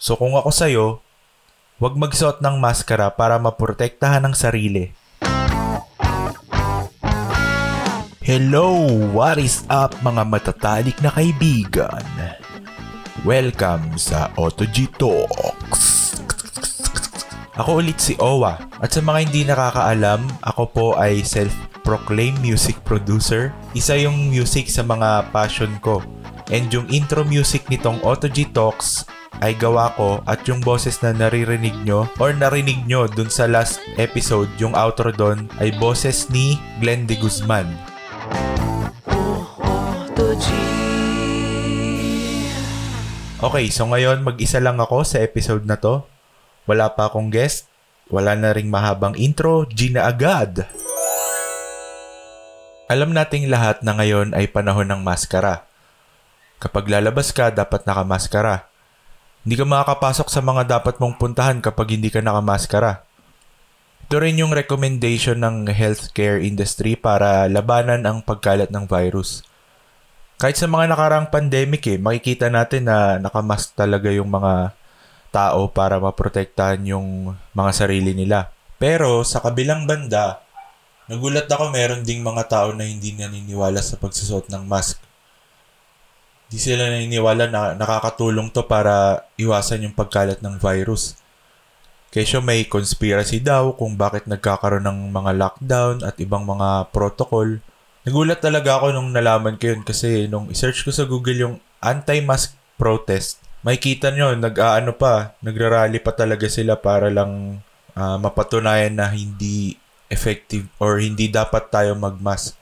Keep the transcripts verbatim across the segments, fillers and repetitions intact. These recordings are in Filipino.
So kung ako sa'yo, huwag magsuot ng maskara para maprotektahan ang sarili. Hello! What is up mga matatalik na kaibigan? Welcome sa O two G Talks! Ako ulit si Owa at sa mga hindi nakakaalam, ako po ay self-proclaimed music producer. Isa yung music sa mga passion ko. And yung intro music nitong O two G Talks ay gawa ko at yung boses na naririnig nyo or narinig nyo dun sa last episode, yung outro dun ay boses ni Glendy Guzman. Okay, so ngayon mag-isa lang ako sa episode na to. Wala pa akong guest, wala na ring mahabang intro, Gina agad! Alam nating lahat na ngayon ay panahon ng maskara. Kapag lalabas ka, dapat nakamaskara. Hindi ka makakapasok sa mga dapat mong puntahan kapag hindi ka nakamaskara. Ito rin yung recommendation ng healthcare industry para labanan ang pagkalat ng virus. Kahit sa mga nakaraang pandemic eh, makikita natin na nakamask talaga yung mga tao para maprotektahan yung mga sarili nila. Pero sa kabilang banda, nagulat ako meron ding mga tao na hindi naniniwala sa pagsusot ng mask. Di sila naniniwala na nakakatulong to para iwasan yung pagkalat ng virus. Kesyo may conspiracy daw kung bakit nagkakaroon ng mga lockdown at ibang mga protocol. Nagulat talaga ako nung nalaman ko yun kasi nung i-search ko sa Google yung anti-mask protest, makikita nyo, nag-aano pa, nagrarally pa talaga sila para lang uh, mapatunayan na hindi effective or hindi dapat tayo mag-mask.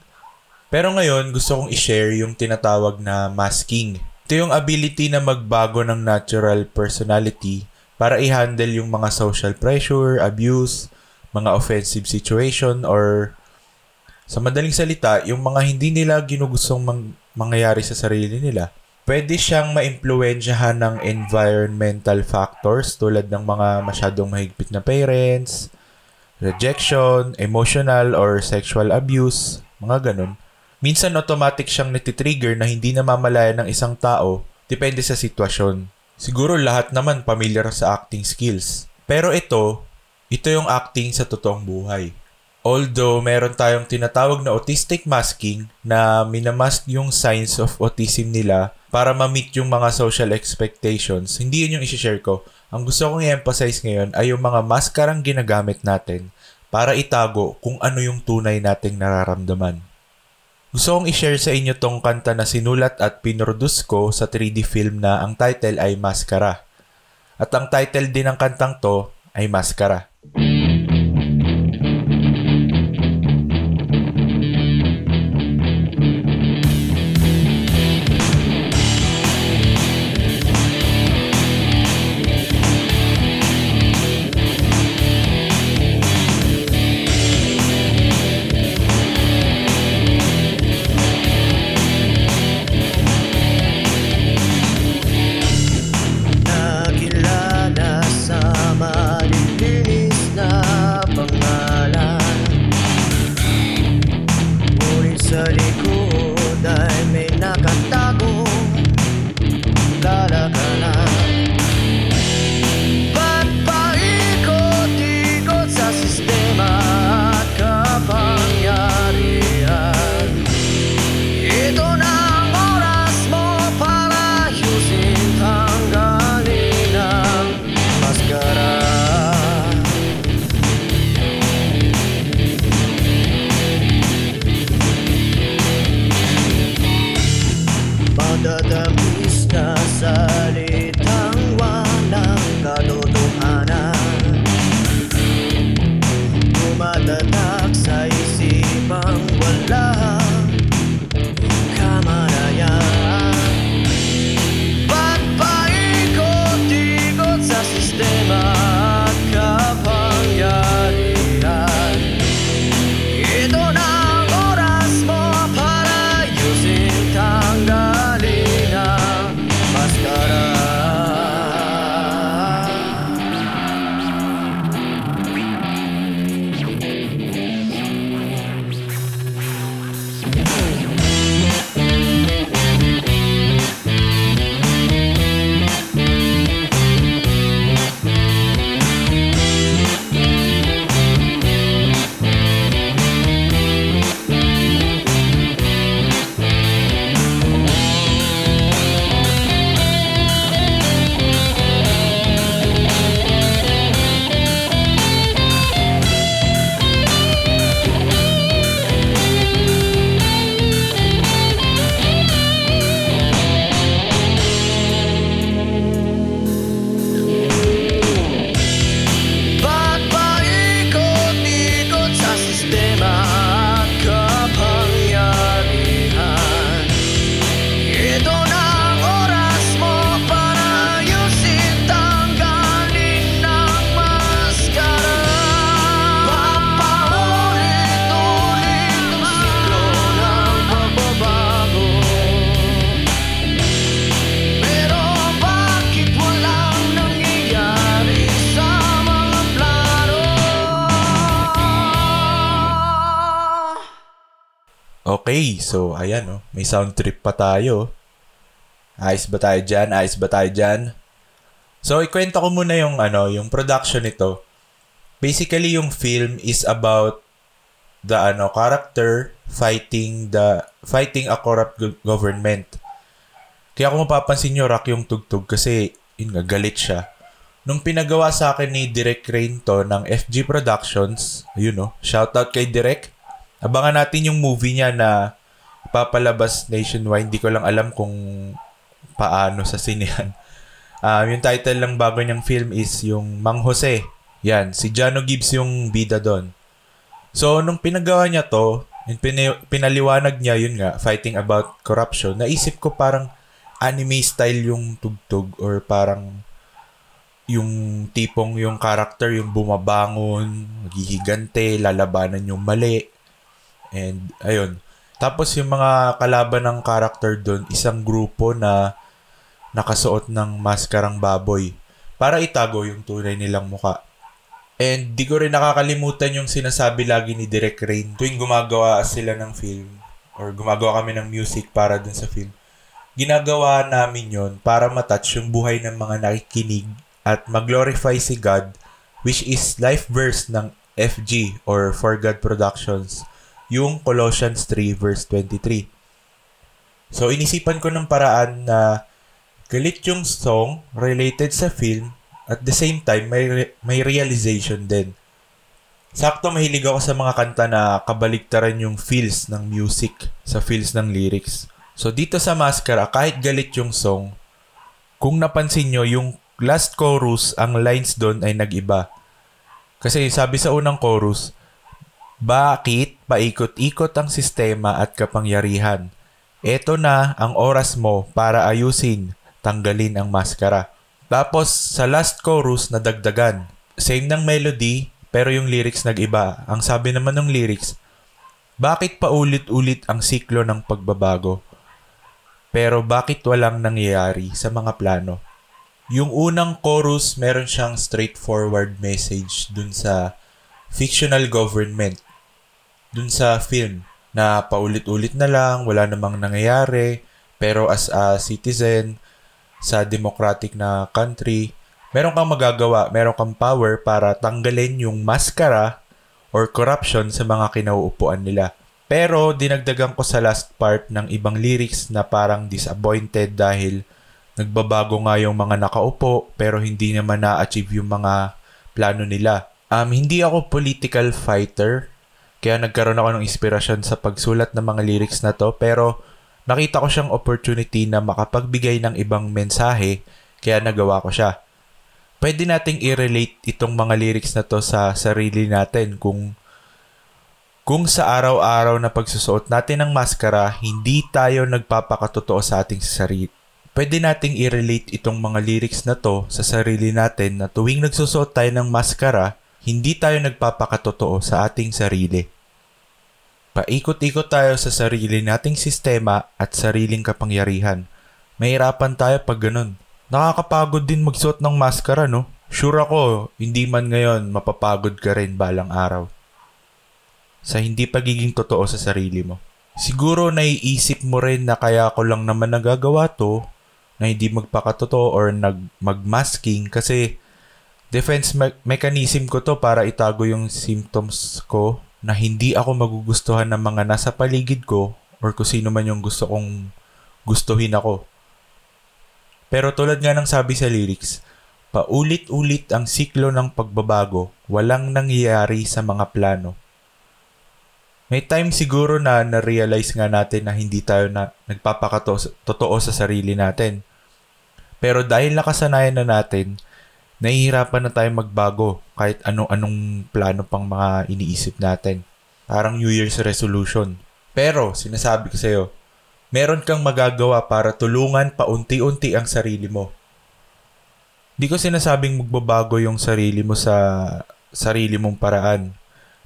Pero ngayon, gusto kong i-share yung tinatawag na masking. Ito yung ability na magbago ng natural personality para i-handle yung mga social pressure, abuse, mga offensive situation, or sa madaling salita, yung mga hindi nila ginugustong mang- mangyayari sa sarili nila. Pwede siyang ma-impluwensyahan ng environmental factors tulad ng mga masyadong mahigpit na parents, rejection, emotional or sexual abuse, mga ganun. Minsan automatic siyang natitrigger na hindi namamalayan ng isang tao depende sa sitwasyon. Siguro lahat naman pamilyar sa acting skills. Pero ito, ito yung acting sa totoong buhay. Although meron tayong tinatawag na autistic masking na minamask yung signs of autism nila para ma-meet yung mga social expectations. Hindi yun yung isi-share ko. Ang gusto kong i-emphasize ngayon ay yung mga maskarang ginagamit natin para itago kung ano yung tunay nating nararamdaman. Gusto kong i-share sa inyo tong kanta na sinulat at pinroduce ko sa three D film na ang title ay Maskara. At ang title din ng kantang to ay Maskara. Nakilala sa malilim Okay, so ayan oh, may sound trip pa tayo. Ayos ba tayo dyan? Ayos ba tayo dyan? So, ikwento ko muna yung, ano, yung production nito. Basically, yung film is about the ano character fighting the fighting a corrupt government. Kaya kung mapapansin nyo, rock yung tugtog kasi yun nga, galit siya. Nung pinagawa sa akin ni Direk Rain to ng F G Productions, yun oh, shoutout kay Direk. Abangan natin yung movie niya na papalabas nationwide. Hindi ko lang alam kung paano sa sinehan. Uh, yung title lang bago niyang film is yung Mang Jose. Yan, si Jano Gibbs yung bida doon. So, nung pinagawa niya to, yung pin- pinaliwanag niya, yun nga, fighting about corruption, naisip ko parang anime style yung tugtog or parang yung tipong yung character, yung bumabangon, maghihigante, lalabanan yung mali. And, ayun. Tapos, yung mga kalaban ng character doon, isang grupo na nakasuot ng maskarang baboy para itago yung tunay nilang muka. And di ko rin nakakalimutan yung sinasabi lagi ni Direk Rain tuwing gumagawa sila ng film or gumagawa kami ng music para dun sa film. Ginagawa namin yon para matouch yung buhay ng mga nakikinig at maglorify si God, which is life verse ng F G or For God Productions, yung Colossians three verse twenty-three. So inisipan ko ng paraan na galit yung song related sa film, at the same time may re- may realization din. Sakto mahilig ako sa mga kanta na kabaligtaran yung feels ng music sa feels ng lyrics. So dito sa Mascara, kahit galit yung song, kung napansin nyo, yung last chorus, ang lines doon ay nag-iba. Kasi sabi sa unang chorus, bakit paikot-ikot ang sistema at kapangyarihan? Eto na ang oras mo para ayusin, tanggalin ang maskara. Tapos sa last chorus na dagdagan, same ng melody pero yung lyrics nag-iba. Ang sabi naman ng lyrics, bakit paulit-ulit ang siklo ng pagbabago? Pero bakit walang nangyayari sa mga plano? Yung unang chorus, meron siyang straightforward message dun sa fictional government, dun sa film, na paulit-ulit na lang, wala namang nangyayari, pero as a citizen, sa democratic na country, meron kang magagawa, meron kang power para tanggalin yung maskara or corruption sa mga kinauupuan nila. Pero dinagdagan ko sa last part ng ibang lyrics na parang disappointed dahil nagbabago nga yung mga nakaupo pero hindi naman na-achieve yung mga plano nila. Um, hindi ako political fighter, kaya nagkaroon ako ng inspirasyon sa pagsulat ng mga lyrics na to, pero nakita ko siyang opportunity na makapagbigay ng ibang mensahe, kaya nagawa ko siya. Pwede nating i-relate itong mga lyrics na to sa sarili natin kung kung sa araw-araw na pagsusuot natin ng maskara, hindi tayo nagpapakatotoo sa ating sarili. Pwede nating i-relate itong mga lyrics na to sa sarili natin na tuwing nagsusuot tayo ng maskara, hindi tayo nagpapakatotoo sa ating sarili. Paikot-ikot tayo sa sarili nating sistema at sariling kapangyarihan. Mahirapan tayo pag ganun. Nakakapagod din magsuot ng maskara, no? Sure ako, hindi man ngayon, mapapagod ka rin balang araw. Sa hindi pagiging totoo sa sarili mo. Siguro naiisip mo rin na kaya ko lang naman nagagawa to, na hindi magpakatotoo or nag- magmasking kasi defense me- mechanism ko to para itago yung symptoms ko, na hindi ako magugustuhan ng mga nasa paligid ko or kung sino man yung gusto kong gustuhin ako. Pero tulad nga ng sabi sa lyrics, paulit-ulit ang siklo ng pagbabago, walang nangyayari sa mga plano. May time siguro na na-realize nga natin na hindi tayo na nagpapakatotoo sa sarili natin. Pero dahil nakasanayan na natin, nahihirapan na tayo magbago kahit anong-anong plano pang mga iniisip natin. Parang New Year's resolution. Pero, sinasabi ko sa'yo, meron kang magagawa para tulungan paunti-unti ang sarili mo. Di ko sinasabing magbabago yung sarili mo sa sarili mong paraan.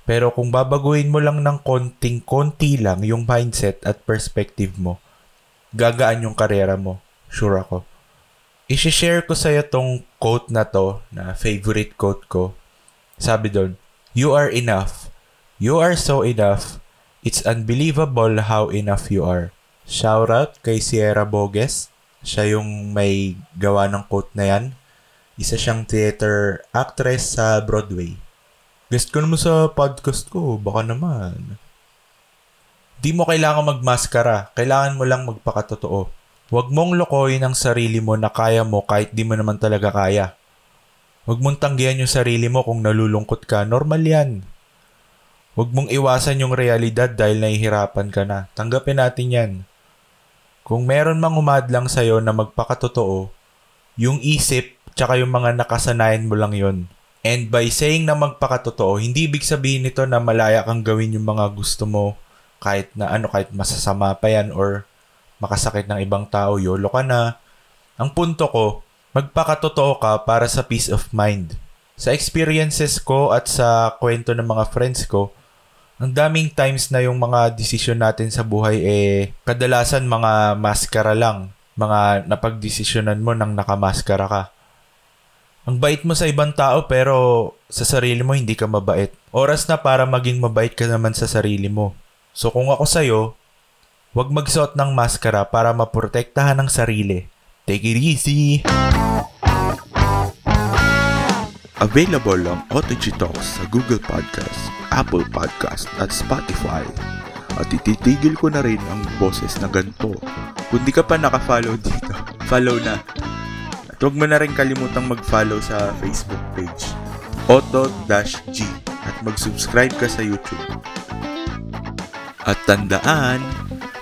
Pero kung babaguhin mo lang ng konting-konti lang yung mindset at perspective mo, gagaan yung karera mo. Sure ako. I-share ko sa'yo tong quote na to, na favorite quote ko. Sabi doon, you are enough. You are so enough. It's unbelievable how enough you are. Shout out kay Sierra Bogues. Siya yung may gawa ng quote na yan. Isa siyang theater actress sa Broadway. Guest ko naman sa podcast ko. Baka naman. Di mo kailangan magmaskara. Kailangan mo lang magpakatotoo. Huwag mong lokohin ang sarili mo na kaya mo kahit di mo naman talaga kaya. Huwag mong tanggihan yung sarili mo kung nalulungkot ka. Normal yan. Huwag mong iwasan yung realidad dahil nahihirapan ka na. Tanggapin natin yan. Kung meron mang umadlang sa'yo na magpakatotoo, yung isip tsaka yung mga nakasanayan mo lang yon. And by saying na magpakatotoo, hindi ibig sabihin nito na malaya kang gawin yung mga gusto mo kahit na ano, kahit masasama pa yan or makasakit ng ibang tao, yolo ka na. Ang punto ko, magpakatotoo ka para sa peace of mind. Sa experiences ko at sa kwento ng mga friends ko, ang daming times na yung mga desisyon natin sa buhay eh kadalasan mga maskara lang. Mga napagdesisyonan mo nang nakamaskara ka. Ang bait mo sa ibang tao pero sa sarili mo hindi ka mabait. Oras na para maging mabait ka naman sa sarili mo. So kung ako sa'yo, huwag magsuot ng maskara para maprotektahan ang sarili. Take it easy! Available ang O T G Talks sa Google Podcasts, Apple Podcasts at Spotify. At ititigil ko na rin ang boses na ganito. Kung di ka pa nakafollow dito, follow na. At huwag mo na rin kalimutang mag-follow sa Facebook page, O T O G, at mag-subscribe ka sa YouTube. At tandaan,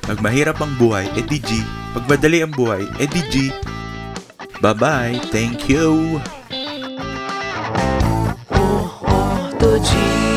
pag mahirap ang buhay, edi G. Pag madali ang buhay, edi G. Bye-bye. Thank you. O O T G